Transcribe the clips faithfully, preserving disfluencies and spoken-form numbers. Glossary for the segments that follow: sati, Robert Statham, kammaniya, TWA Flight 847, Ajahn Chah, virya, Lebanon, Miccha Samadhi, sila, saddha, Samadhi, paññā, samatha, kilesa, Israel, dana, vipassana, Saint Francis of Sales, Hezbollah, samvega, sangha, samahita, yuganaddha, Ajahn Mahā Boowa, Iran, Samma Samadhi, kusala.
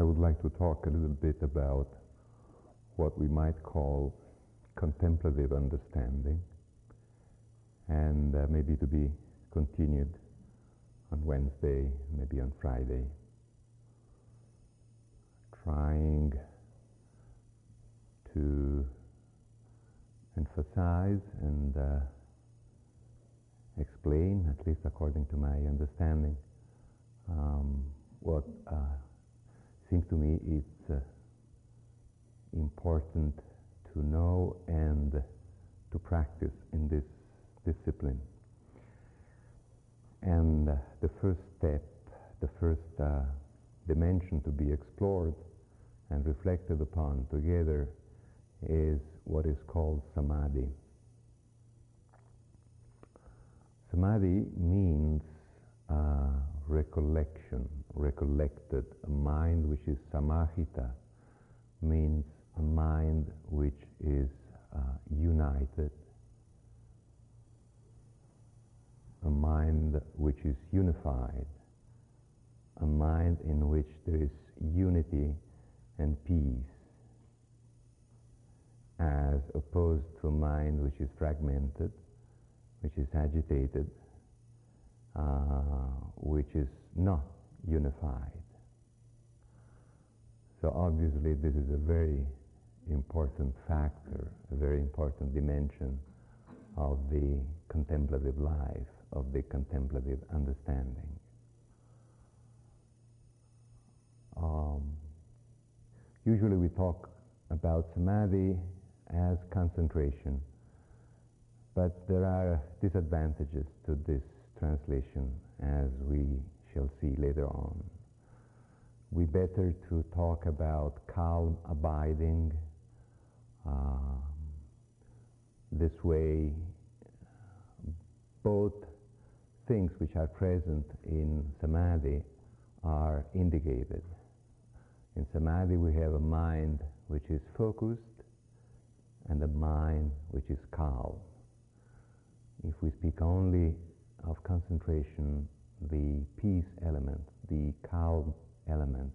I would like to talk a little bit about what we might call contemplative understanding, and uh, maybe to be continued on Wednesday, maybe on Friday, trying to emphasize and uh, explain, at least according to my understanding, um, what uh, seems to me it's uh, important to know and to practice in this discipline. And uh, the first step, the first uh, dimension to be explored and reflected upon together is what is called samadhi. Samadhi means uh, recollection, recollected. A mind which is samahita means a mind which is uh, united, a mind which is unified, a mind in which there is unity and peace, as opposed to a mind which is fragmented, which is agitated, uh, which is not unified. So obviously this is a very important factor, a very important dimension of the contemplative life, of the contemplative understanding. Um, usually we talk about samadhi as concentration, but there are disadvantages to this translation, as we shall see later on. We better to talk about calm abiding. Uh, this way both things which are present in samadhi are indicated. In samadhi we have a mind which is focused and a mind which is calm. If we speak only of concentration, the peace element, the calm element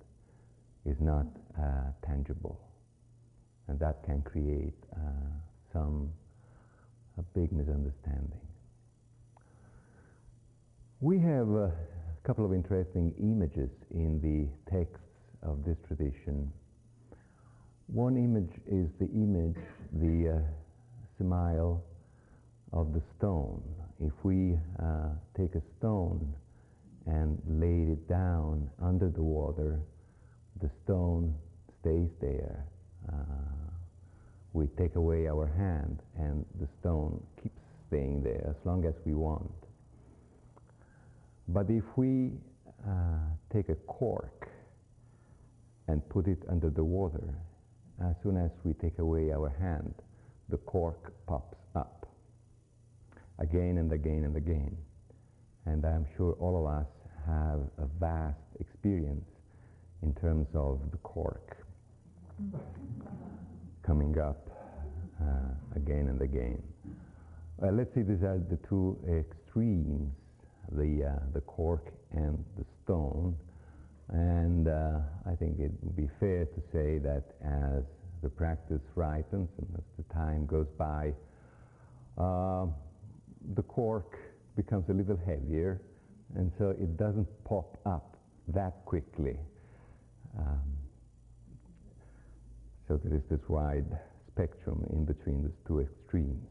is not uh, tangible, and that can create uh, some a big misunderstanding. We have a couple of interesting images in the texts of this tradition. One image is the image, the uh, simile of the stone. If we uh, take a stone and lay it down under the water, the stone stays there. Uh, we take away our hand and the stone keeps staying there as long as we want. But if we uh, take a cork and put it under the water, as soon as we take away our hand, the cork pops up again and again and again. And I'm sure all of us have a vast experience in terms of the cork coming up uh, again and again. Uh, let's see, these are the two extremes, the, uh, the cork and the stone. And uh, I think it would be fair to say that as the practice ripens and as the time goes by, uh, the cork becomes a little heavier, and so it doesn't pop up that quickly. Um, so there is this wide spectrum in between these two extremes.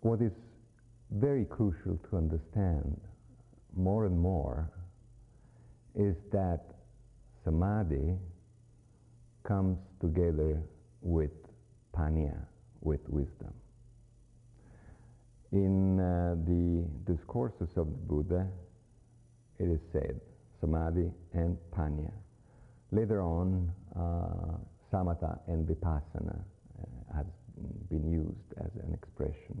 What is very crucial to understand more and more is that samadhi comes together with paññā, with wisdom. In uh, the discourses of the Buddha, it is said samadhi and paññā. Later on, uh, samatha and vipassana uh, has been used as an expression.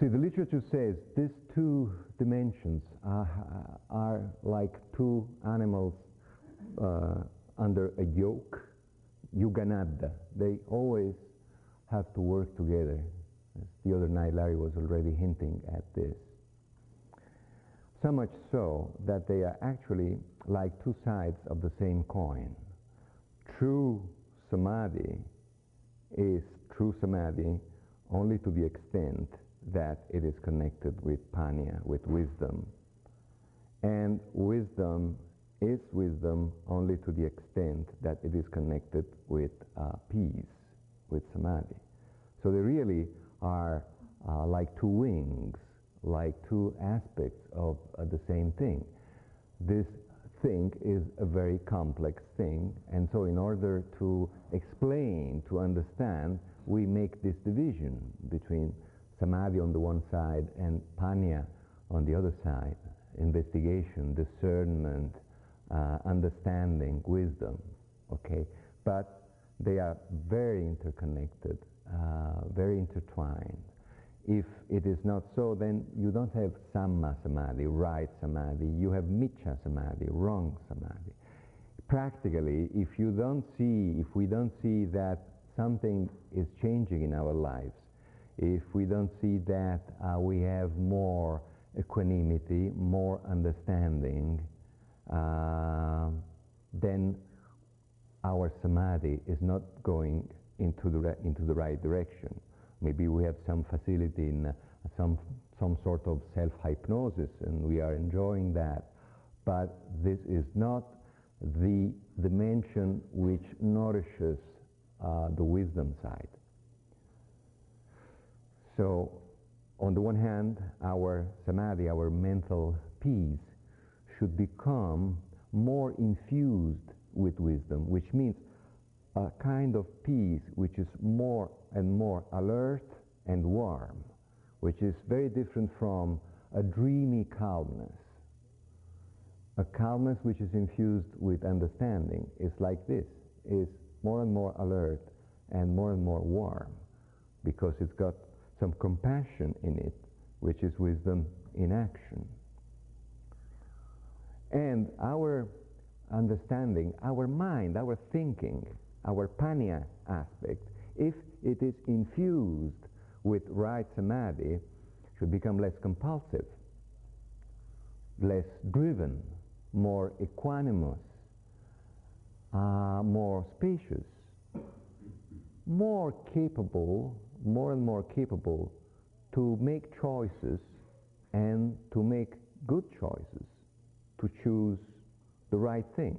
See, the literature says these two dimensions are, are like two animals uh, under a yoke, yuganaddha. They always have to work together. As the other night Larry was already hinting at this. So much so that they are actually like two sides of the same coin. True samadhi is true samadhi only to the extent that it is connected with paññā, with wisdom. And wisdom is wisdom only to the extent that it is connected with uh, peace, with samadhi. So they really are uh, like two wings, like two aspects of uh, the same thing. This thing is a very complex thing, and so in order to explain, to understand, we make this division between samadhi on the one side and paññā on the other side, investigation, discernment, uh, understanding, wisdom, okay? But they are very interconnected, uh, very intertwined. If it is not so, then you don't have Samma Samadhi, right Samadhi. You have Miccha Samadhi, wrong Samadhi. Practically, if you don't see, if we don't see that something is changing in our lives, if we don't see that uh, we have more equanimity, more understanding, uh, then our samadhi is not going into the, re- into the right direction. Maybe we have some facility in uh, some, some sort of self-hypnosis and we are enjoying that, but this is not the dimension which nourishes uh, the wisdom side. So, on the one hand, our samadhi, our mental peace, should become more infused with wisdom, which means a kind of peace which is more and more alert and warm, which is very different from a dreamy calmness. A calmness which is infused with understanding is like this, is more and more alert and more and more warm, because it's got some compassion in it, which is wisdom in action. And our understanding, our mind, our thinking, our paññā aspect, if it is infused with right samadhi, should become less compulsive, less driven, more equanimous, uh, more spacious, more capable more and more capable to make choices and to make good choices, to choose the right thing.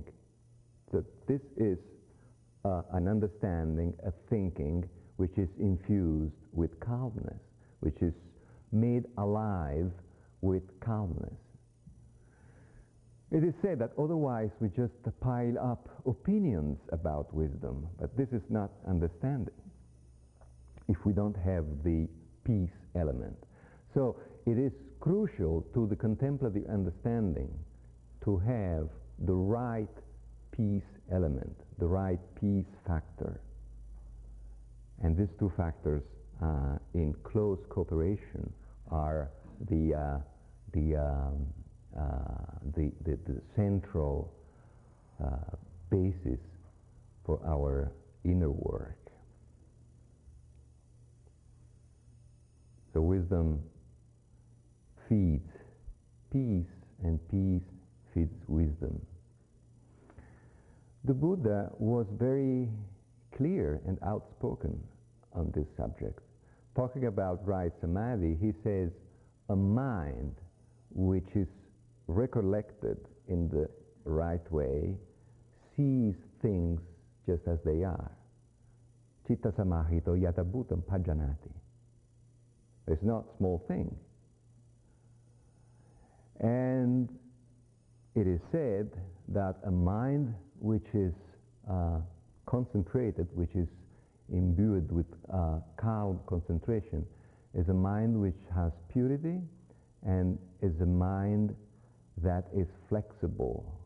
That this is uh, an understanding, a thinking which is infused with calmness, which is made alive with calmness. It is said that otherwise we just pile up opinions about wisdom, but this is not understanding if we don't have the peace element. So it is crucial to the contemplative understanding to have the right peace element, the right peace factor. And these two factors uh, in close cooperation are the, uh, the, um, uh, the, the, the central uh, basis for our inner work. So wisdom feeds peace, and peace feeds wisdom. The Buddha was very clear and outspoken on this subject. Talking about right samadhi, he says, a mind which is recollected in the right way sees things just as they are. Citta samahito yata bhutam pajanati. It's not a small thing. And it is said that a mind which is uh, concentrated, which is imbued with uh, calm concentration, is a mind which has purity and is a mind that is flexible,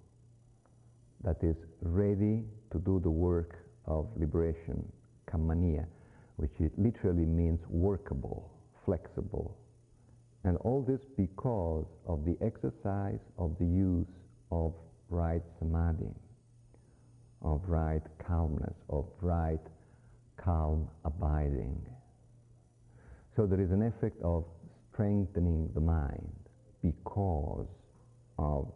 that is ready to do the work of liberation, kammaniya, which it literally means workable, flexible, and all this because of the exercise of the use of right samadhi, of right calmness, of right calm abiding. So there is an effect of strengthening the mind because of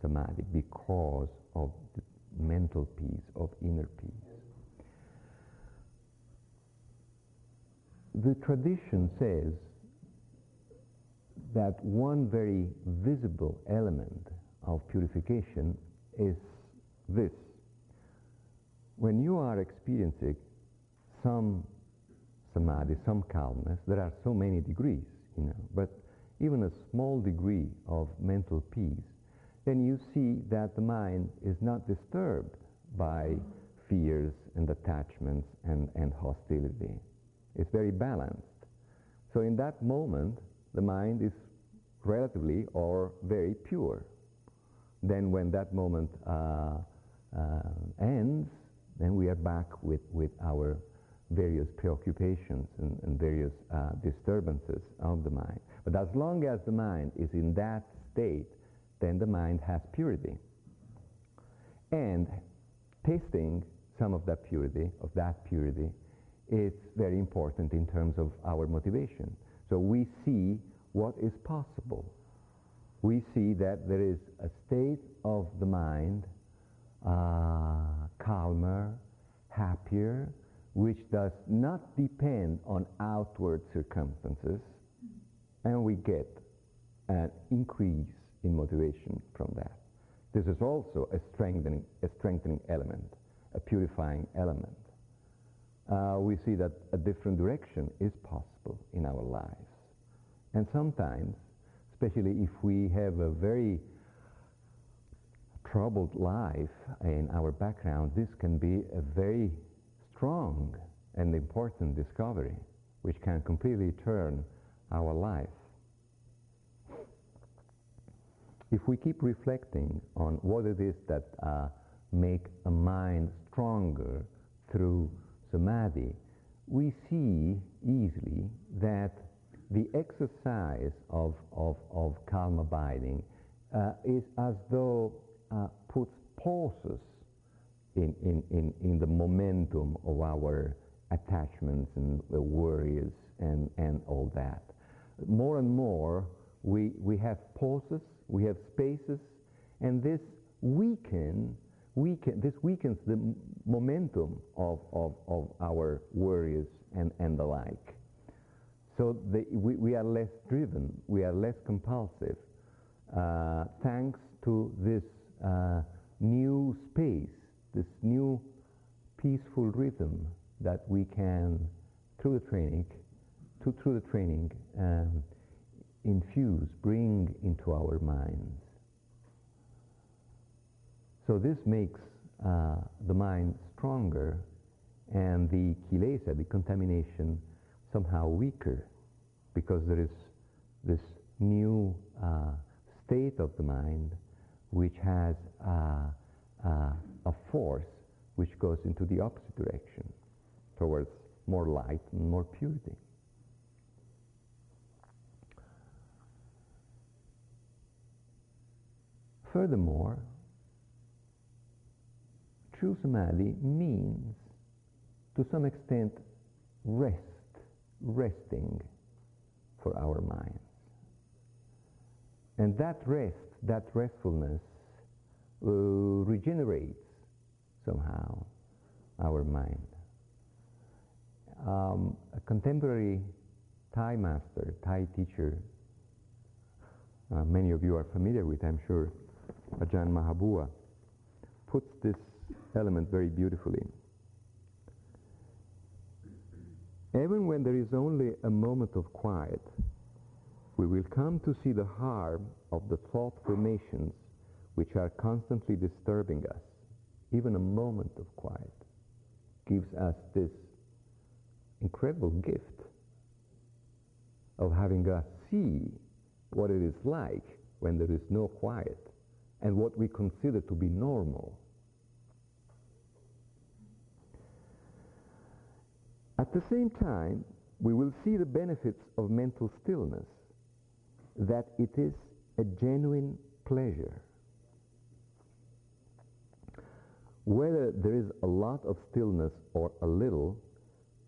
samadhi because of the mental peace, of inner peace. The tradition says that one very visible element of purification is this. When you are experiencing some samadhi, some calmness, there are so many degrees, you know, but even a small degree of mental peace, then you see that the mind is not disturbed by fears and attachments and, and hostility. It's very balanced. So in that moment, the mind is relatively or very pure. Then when that moment uh, uh, ends, then we are back with, with our various preoccupations and, and various uh, disturbances of the mind. But as long as the mind is in that state, then the mind has purity. And tasting some of that purity, of that purity, is very important in terms of our motivation. So we see what is possible. We see that there is a state of the mind, uh, calmer, happier, which does not depend on outward circumstances, and we get an increase in motivation from that. This is also a strengthening, a strengthening element, a purifying element. Uh, we see that a different direction is possible in our lives. And sometimes, especially if we have a very troubled life in our background, this can be a very strong and important discovery, which can completely turn our life. If we keep reflecting on what it is that uh, make a mind stronger through samadhi, we see easily that the exercise of, of, of calm abiding uh, is as though uh, puts pauses in, in, in, in the momentum of our attachments and the worries and, and all that. More and more we, we have pauses, we have spaces, and this weaken, weaken this weakens the m- momentum of, of, of our worries and, and the like. So the, we, we are less driven, we are less compulsive, uh, thanks to this uh, new space, this new peaceful rhythm that we can, through the training, to, through the training, um, infuse, bring into our minds. So this makes uh, the mind stronger, and the kilesa, the contamination, somehow weaker, because there is this new uh, state of the mind which has uh, uh, a force which goes into the opposite direction, towards more light and more purity. Furthermore, true samadhi means, to some extent, rest, resting for our minds. And that rest, that restfulness, uh, regenerates somehow our mind. Um, a contemporary Thai master, Thai teacher, uh, many of you are familiar with, I'm sure, Ajahn Mahā Boowa, puts this element very beautifully. Even when there is only a moment of quiet, we will come to see the harm of the thought formations which are constantly disturbing us. Even a moment of quiet gives us this incredible gift of having us see what it is like when there is no quiet, and what we consider to be normal. At the same time, we will see the benefits of mental stillness, that it is a genuine pleasure. Whether there is a lot of stillness or a little,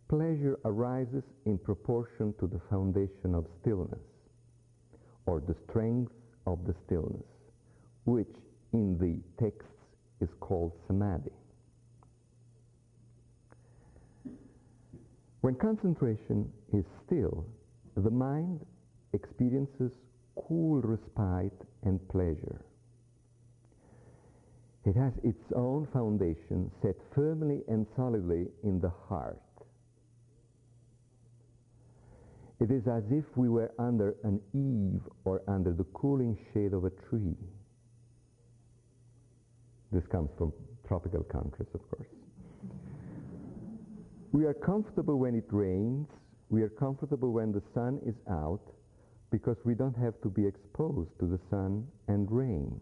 pleasure arises in proportion to the foundation of stillness, or the strength of the stillness, which in the texts is called samadhi. When concentration is still, the mind experiences cool respite and pleasure. It has its own foundation set firmly and solidly in the heart. It is as if we were under an eave or under the cooling shade of a tree. This comes from tropical countries, of course. We are comfortable when it rains. We are comfortable when the sun is out because we don't have to be exposed to the sun and rain.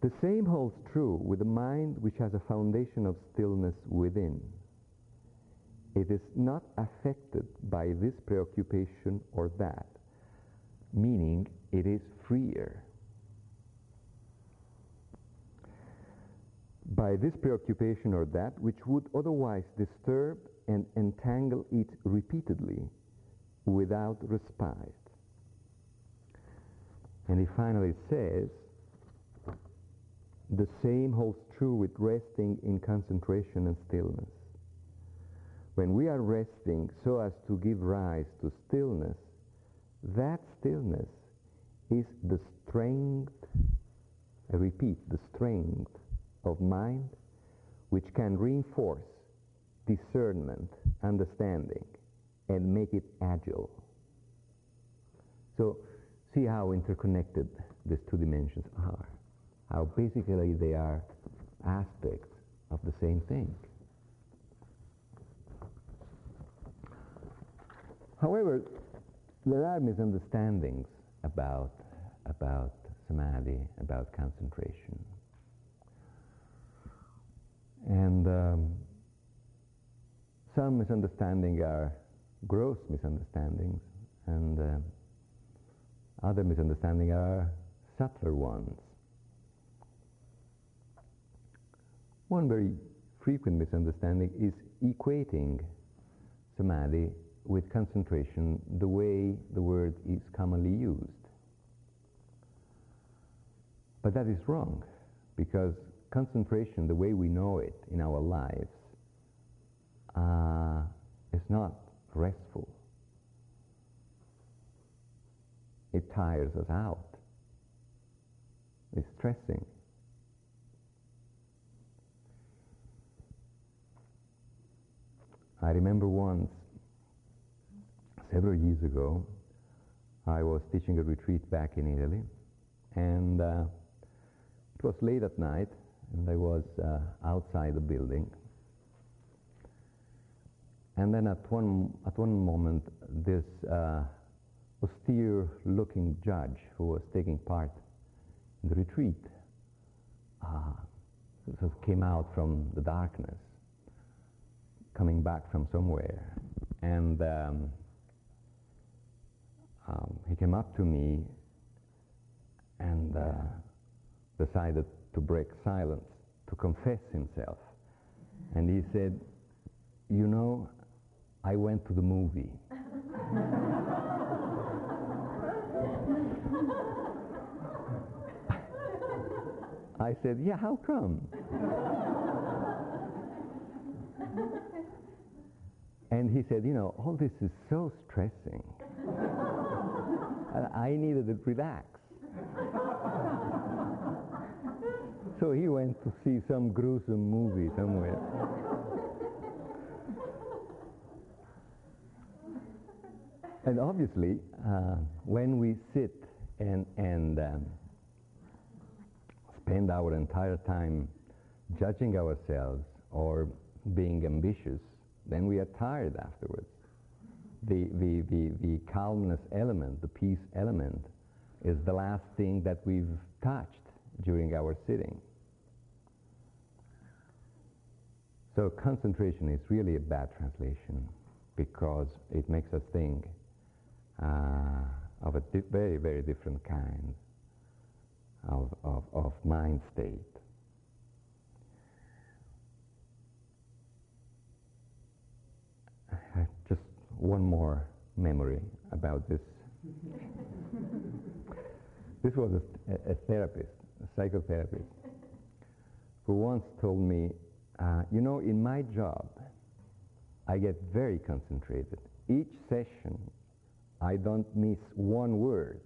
The same holds true with the mind which has a foundation of stillness within. It is not affected by this preoccupation or that, meaning it is freer. By this preoccupation or that which would otherwise disturb and entangle it repeatedly without respite. And he finally says, the same holds true with resting in concentration and stillness. When we are resting so as to give rise to stillness, that stillness is the strength, I repeat, the strength of mind which can reinforce discernment, understanding, and make it agile. So see how interconnected these two dimensions are, how basically they are aspects of the same thing. However, there are misunderstandings about, about samadhi, about concentration. And um, some misunderstandings are gross misunderstandings, and uh, other misunderstandings are subtler ones. One very frequent misunderstanding is equating samadhi with concentration the way the word is commonly used. But that is wrong, because concentration, the way we know it in our lives, uh, is not restful. It tires us out. It's stressing. I remember once, several years ago, I was teaching a retreat back in Italy, and uh, it was late at night, and I was uh, outside the building. And then at one, at one moment, this uh, austere-looking judge who was taking part in the retreat uh, sort of came out from the darkness, coming back from somewhere. And um, um, he came up to me and uh, decided to break silence, to confess himself. And he said, "You know, I went to the movie." I said, "Yeah, how come?" And he said, "You know, all this is so stressing. I needed to relax." So he went to see some gruesome movie somewhere. And obviously, uh, when we sit and, and um, spend our entire time judging ourselves or being ambitious, then we are tired afterwards. The, the, the, the calmness element, the peace element, is the last thing that we've touched during our sitting. So concentration is really a bad translation, because it makes us think uh, of a di- very, very different kind of, of, of mind state. Uh, just one more memory about this. This was a, a therapist, a psychotherapist, who once told me, uh, you know, in my job, I get very concentrated. Each session, I don't miss one word.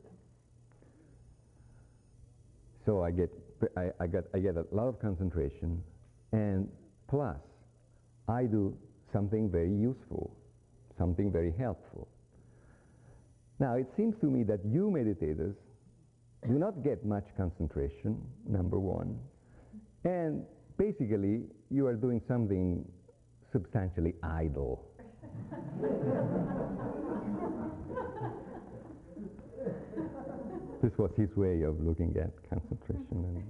So I get, I, I got, I get a lot of concentration, and plus, I do something very useful, something very helpful. Now, it seems to me that you meditators do not get much concentration, number one, and basically, you are doing something substantially idle. This was his way of looking at concentration.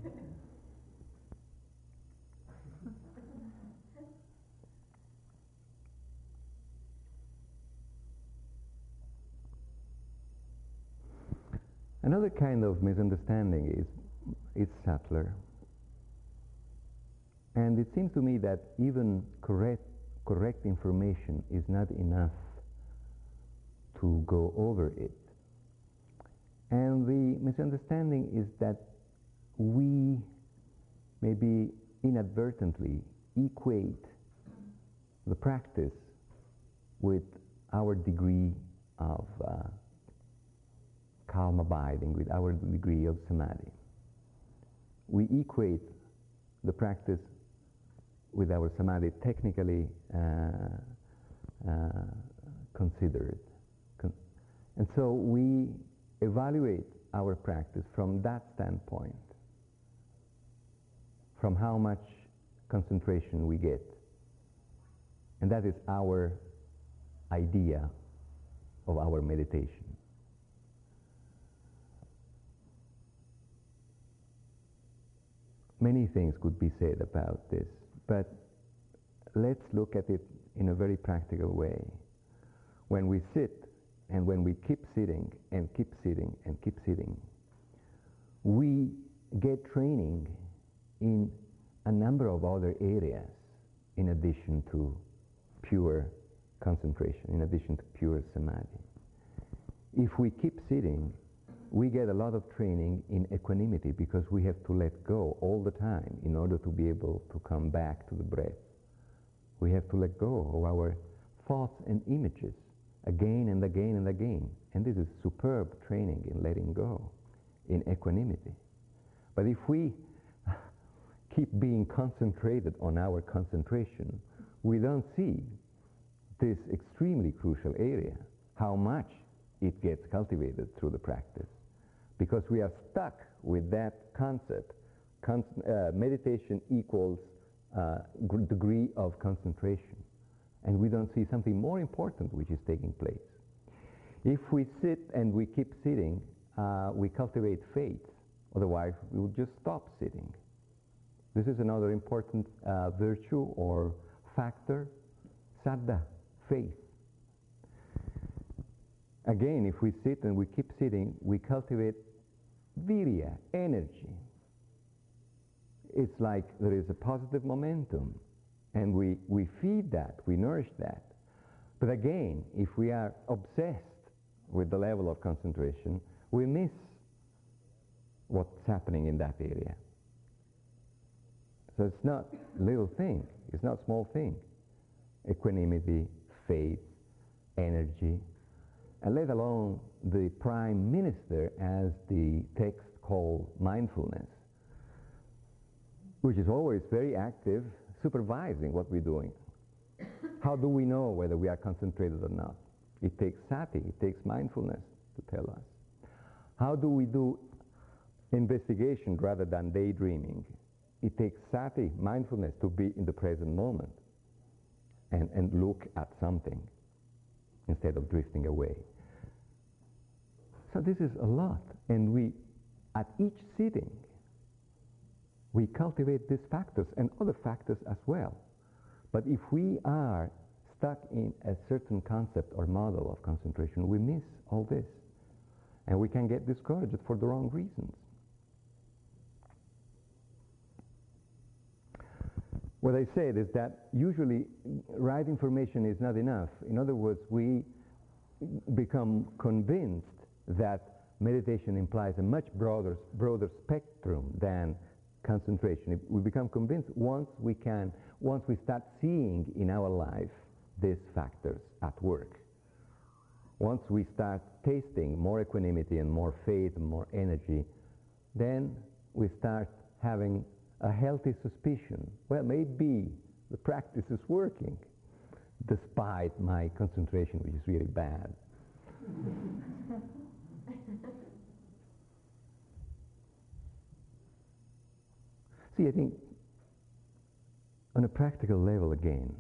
And another kind of misunderstanding is it's subtler. And it seems to me that even correct, correct information is not enough to go over it. And the misunderstanding is that we maybe inadvertently equate the practice with our degree of uh, calm abiding, with our degree of samadhi. We equate the practice with our samadhi technically uh, uh, considered. Con- and so we evaluate our practice from that standpoint, from how much concentration we get. And that is our idea of our meditation. Many things could be said about this, but let's look at it in a very practical way. When we sit, and when we keep sitting, and keep sitting, and keep sitting, we get training in a number of other areas in addition to pure concentration, in addition to pure samadhi. If we keep sitting, we get a lot of training in equanimity, because we have to let go all the time in order to be able to come back to the breath. We have to let go of our thoughts and images again and again and again. And this is superb training in letting go, in equanimity. But if we keep being concentrated on our concentration, we don't see this extremely crucial area, how much it gets cultivated through the practice. Because we are stuck with that concept. Con- uh, meditation equals uh, g- degree of concentration. And we don't see something more important which is taking place. If we sit and we keep sitting, uh, we cultivate faith. Otherwise, we would just stop sitting. This is another important uh, virtue or factor, saddha, faith. Again, if we sit and we keep sitting, we cultivate virya, energy. It's like there is a positive momentum. And we, we feed that, we nourish that. But again, if we are obsessed with the level of concentration, we miss what's happening in that area. So it's not little thing, it's not small thing. Equanimity, faith, energy, and let alone the prime minister, as the text calls mindfulness, which is always very active, supervising what we're doing. How do we know whether we are concentrated or not? It takes sati, it takes mindfulness to tell us. How do we do investigation rather than daydreaming? It takes sati, mindfulness, to be in the present moment and, and look at something instead of drifting away. So this is a lot, and we, at each sitting, we cultivate these factors and other factors as well. But if we are stuck in a certain concept or model of concentration, we miss all this. And we can get discouraged for the wrong reasons. What I said is that usually right information is not enough. In other words, we become convinced that meditation implies a much broader, broader spectrum than concentration. If we become convinced once we can, once we start seeing in our life these factors at work. Once we start tasting more equanimity and more faith and more energy, then we start having a healthy suspicion. Well, maybe the practice is working, despite my concentration, which is really bad. See, I think on a practical level again,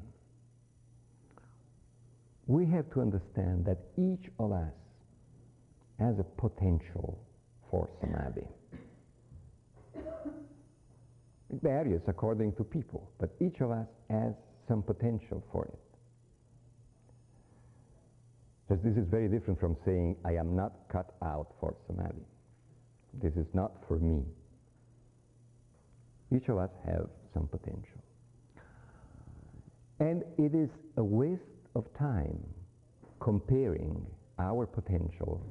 we have to understand that each of us has a potential for samadhi. It varies according to people, but each of us has some potential for it. Just this is very different from saying, I am not cut out for samadhi. This is not for me. Each of us have some potential. And it is a waste of time comparing our potential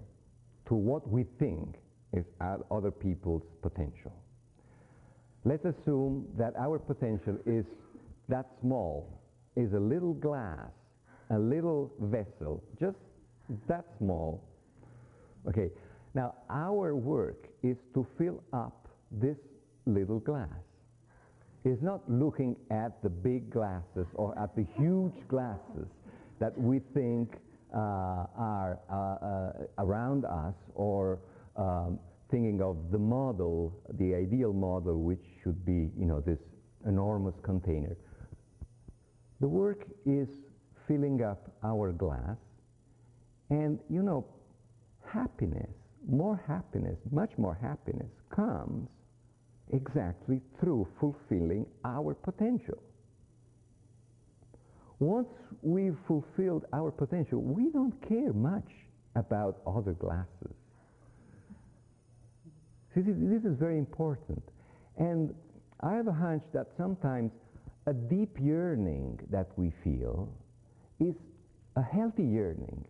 to what we think is other people's potential. Let's assume that our potential is that small, is a little glass, a little vessel, just that small. Okay, now our work is to fill up this little glass. It's not looking at the big glasses or at the huge glasses that we think uh, are uh, uh, around us, or um, thinking of the model, the ideal model, which should be, you know, this enormous container. The work is filling up our glass, and, you know, happiness, more happiness, much more happiness comes exactly through fulfilling our potential. Once we've fulfilled our potential, we don't care much about other glasses. See, this is very important. And I have a hunch that sometimes a deep yearning that we feel is a healthy yearning,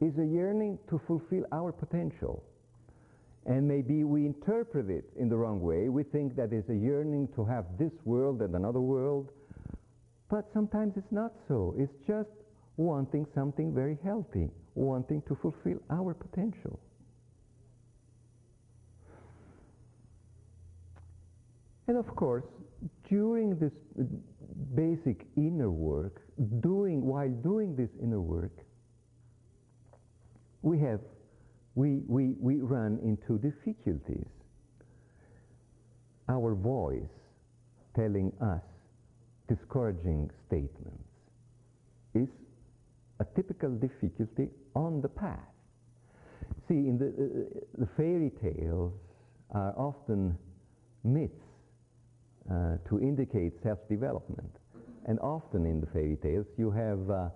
is a yearning to fulfill our potential. And maybe we interpret it in the wrong way. We think that it's a yearning to have this world and another world. But sometimes it's not so. It's just wanting something very healthy, wanting to fulfill our potential. And of course, during this basic inner work, doing, while doing this inner work, we have, we, we, we run into difficulties. Our voice telling us discouraging statements is a typical difficulty on the path. See, in the, uh, the fairy tales are often myths uh, to indicate self-development. And often in the fairy tales you have uh,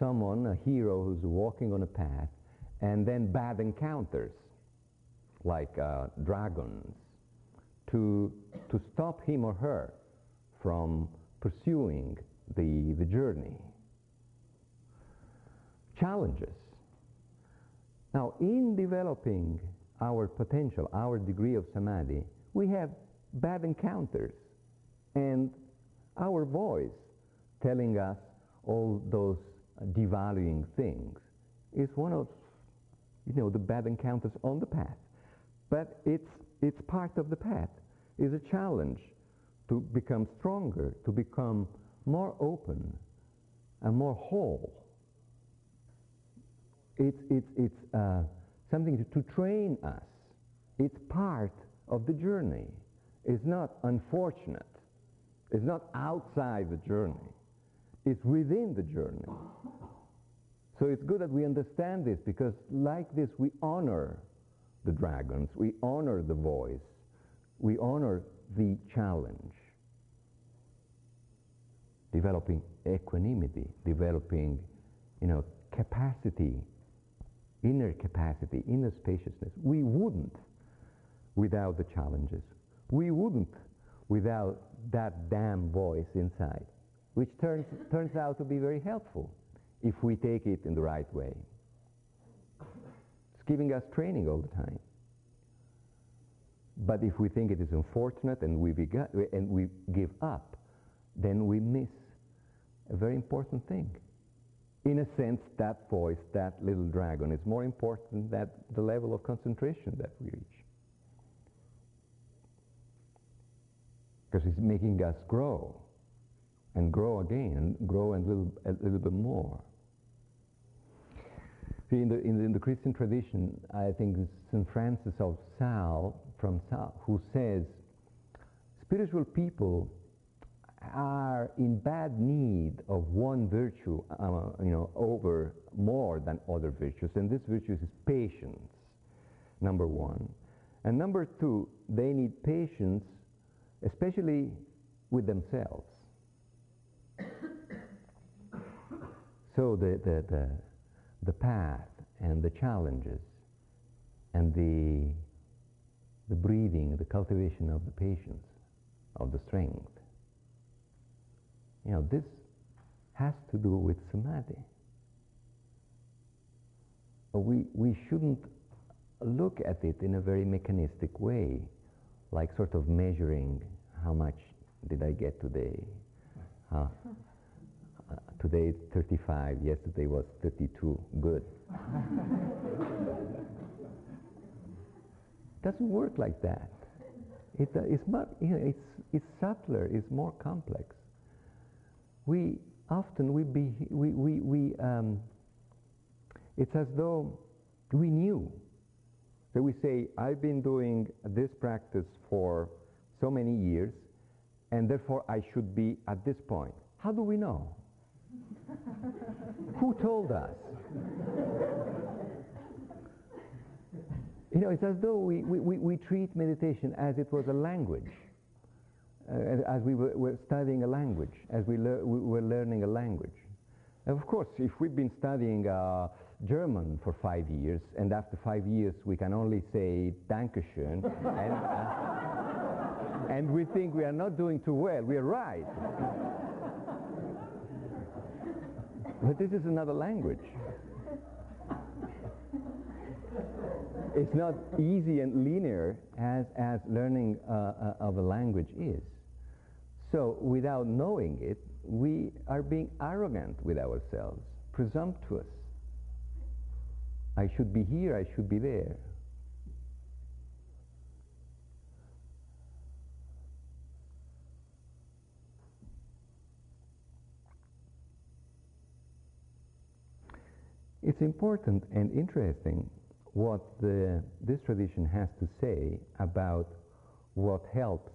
someone, a hero, who's walking on a path, and then bad encounters, like uh, dragons, to, to stop him or her from pursuing the, the journey. Challenges. Now, in developing our potential, our degree of samadhi, we have bad encounters and our voice telling us all those devaluing things is one of, you know, the bad encounters on the path. But it's, it's part of the path. It's a challenge to become stronger, to become more open and more whole. It's, it's, it's uh, something to, to train us. It's part of the journey. It's not unfortunate. It's not outside the journey. It's within the journey. So it's good that we understand this, because like this we honor the dragons, we honor the voice, we honor the challenge. Developing equanimity, developing, you know, capacity, inner capacity, inner spaciousness. We wouldn't without the challenges. We wouldn't without that damn voice inside, which turns, turns out to be very helpful if we take it in the right way. It's giving us training all the time. But if we think it is unfortunate and we, begun, and we give up, then we miss a very important thing. In a sense, that voice, that little dragon, is more important than the level of concentration that we reach. Because it's making us grow, and grow again, and grow and little, a little bit more. See, in the, in the, in the Christian tradition, I think Saint Francis of Sales, from Sal, who says, spiritual people are in bad need of one virtue, uh, you know, over more than other virtues, and this virtue is patience, number one. And number two, they need patience, especially with themselves. So the, the, the, the path and the challenges and the the breathing, the cultivation of the patience, of the strength. You know, this has to do with samadhi. We, we shouldn't look at it in a very mechanistic way, like sort of measuring how much did I get today. Uh, uh, today is thirty-five, yesterday was thirty-two, good. Doesn't work like that. It, uh, it's, much, you know, it's, it's subtler, it's more complex. We often, we be, we, we, we um, it's as though we knew. So we say, I've been doing this practice for so many years, and therefore I should be at this point. How do we know? Who told us? You know, it's as though we, we, we, we treat meditation as it was a language, uh, as we were, were studying a language, as we, lear we were learning a language. And of course, if we've been studying uh, German for five years, and after five years we can only say Dankeschön, and, uh, and we think we are not doing too well, we are right. But this is another language. It's not easy and linear as, as learning uh, uh, of a language is. So without knowing it, we are being arrogant with ourselves, presumptuous. I should be here, I should be there. It's important and interesting what the, this tradition has to say about what helps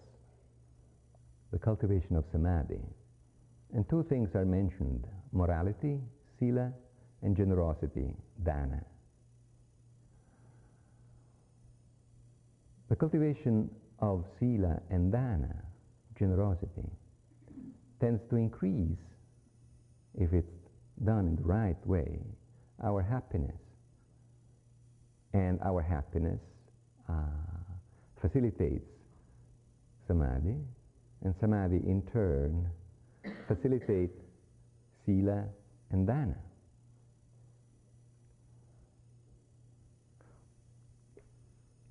the cultivation of samadhi. And two things are mentioned, morality, sila, and generosity, dana. The cultivation of sila and dana, generosity, tends to increase, if it's done in the right way, our happiness. And our happiness uh, facilitates samadhi, and samadhi in turn facilitates sila and dana.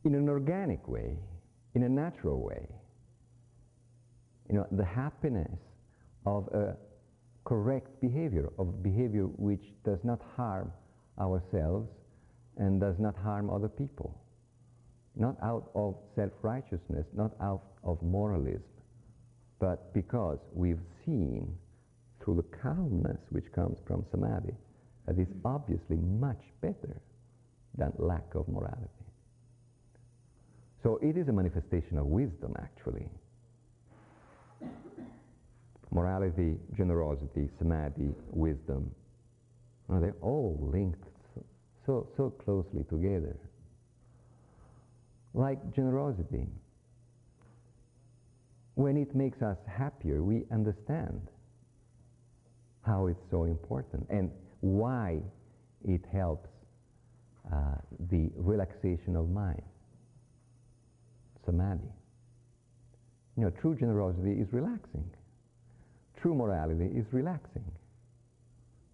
In an organic way, in a natural way, you know, the happiness of a correct behavior, of behavior which does not harm ourselves and does not harm other people, not out of self-righteousness, not out of moralism, but because we've seen through the calmness which comes from samadhi that is obviously much better than lack of morality. So it is a manifestation of wisdom, actually. Morality, generosity, samadhi, wisdom, you know, they're all linked So, so closely together. Like generosity, when it makes us happier, we understand how it's so important and why it helps uh, the relaxation of mind, samadhi. You know, true generosity is relaxing. True morality is relaxing.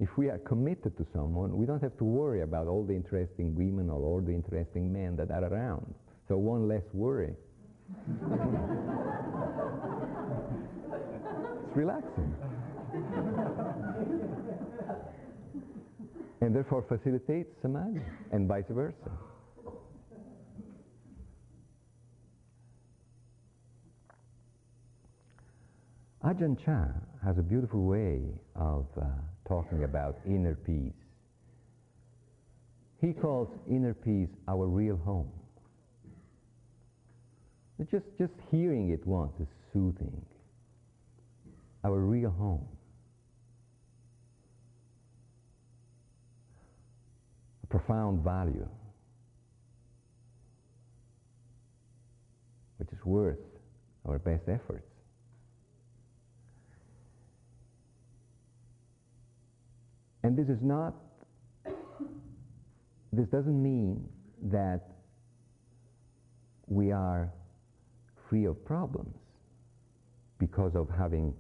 If we are committed to someone, we don't have to worry about all the interesting women or all the interesting men that are around. So one less worry It's relaxing. And therefore facilitates samadhi, and vice versa. Ajahn Chah has a beautiful way of uh, talking about inner peace. He calls inner peace our real home. Just, just hearing it once is soothing. Our real home. A profound value, which is worth our best efforts. And this is not, this doesn't mean that we are free of problems because of having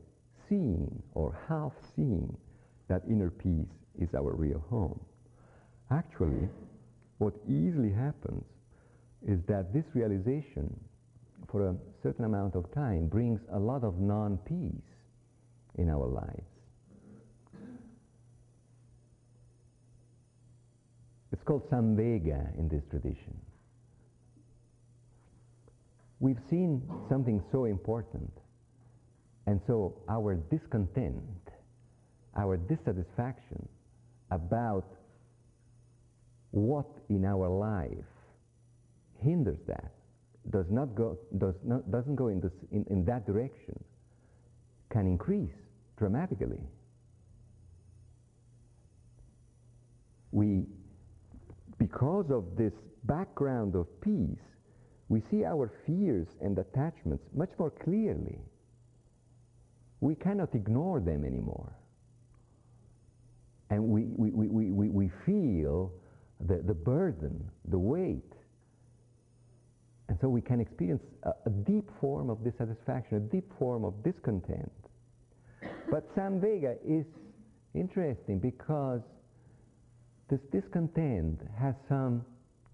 seen or half seen that inner peace is our real home. Actually, what easily happens is that this realization for a certain amount of time brings a lot of non-peace in our lives. It's called samvega in this tradition. We've seen something so important, and so our discontent, our dissatisfaction about what in our life hinders that, does not go, does not, doesn't go in, this, in, in that direction, can increase dramatically. We Because of this background of peace, we see our fears and attachments much more clearly. We cannot ignore them anymore. And we, we, we, we, we, we feel the, the burden, the weight. And so we can experience a, a deep form of dissatisfaction, a deep form of discontent. But samvega is interesting because this discontent has some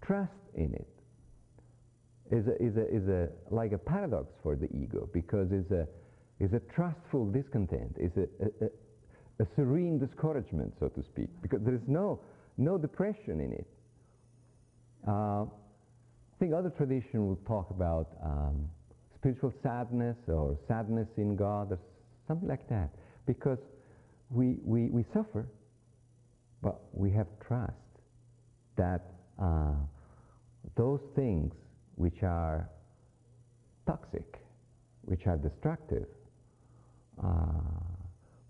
trust in it. Is a, is a, is a, like a paradox for the ego, because it's a, is a trustful discontent, is a, a, a, a serene discouragement, so to speak, because there is no, no depression in it. Uh, I think other tradition will talk about um, spiritual sadness or sadness in God or something like that, because we, we, we suffer. But we have trust that uh, those things which are toxic, which are destructive, uh,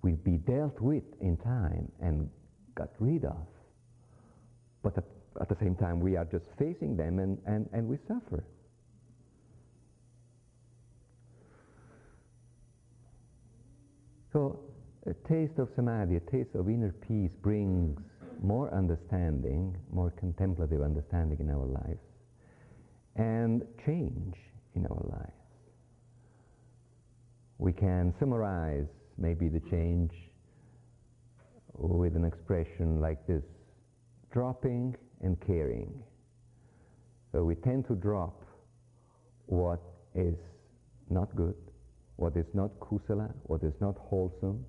will be dealt with in time and got rid of. But at, at the same time, we are just facing them and, and, and we suffer. So, a taste of samadhi, a taste of inner peace, brings more understanding, more contemplative understanding in our lives, and change in our lives. We can summarize maybe the change with an expression like this: dropping and caring. So we tend to drop what is not good, what is not kusala, what is not wholesome,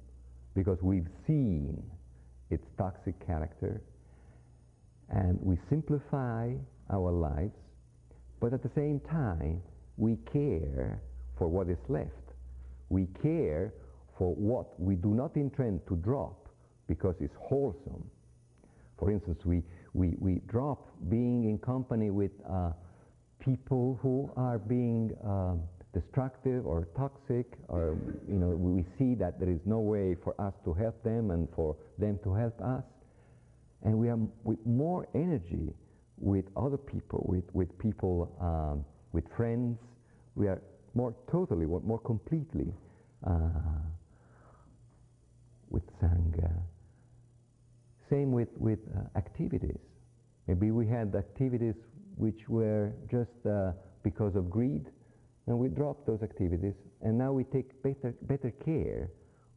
because we've seen its toxic character, and we simplify our lives, but at the same time we care for what is left. We care for what we do not intend to drop because it's wholesome. For instance, we, we, we drop being in company with uh, people who are being uh, destructive or toxic, or you know, we see that there is no way for us to help them and for them to help us, and we are with more energy with other people, with with people, um, with friends. We are more totally, more completely uh, with sangha. Same with with uh, activities. Maybe we had activities which were just uh, because of greed. And we drop those activities, and now we take better, better care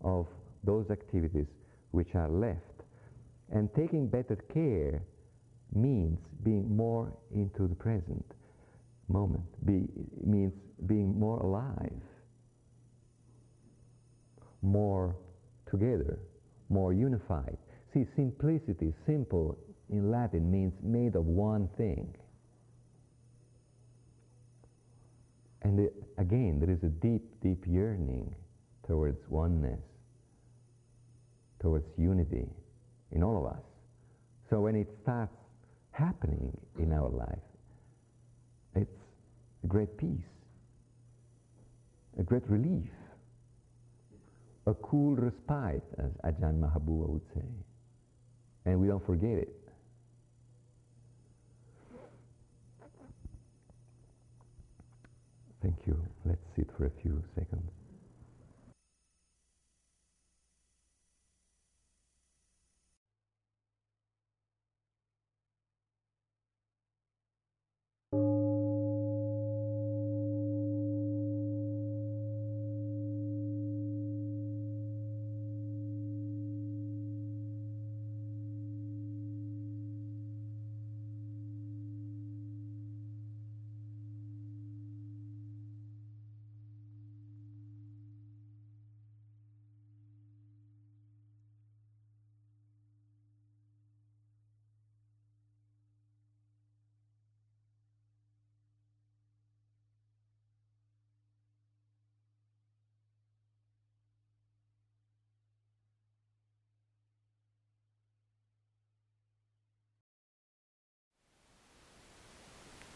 of those activities which are left. And taking better care means being more into the present, moment. Be means being more alive, more together, more unified. See, simplicity, simple in Latin means made of one thing. And it, again, there is a deep, deep yearning towards oneness, towards unity in all of us. So when it starts happening in our life, it's a great peace, a great relief, a cool respite, as Ajahn Mahā Boowa would say. And we don't forget it. Thank you. Let's sit for a few seconds.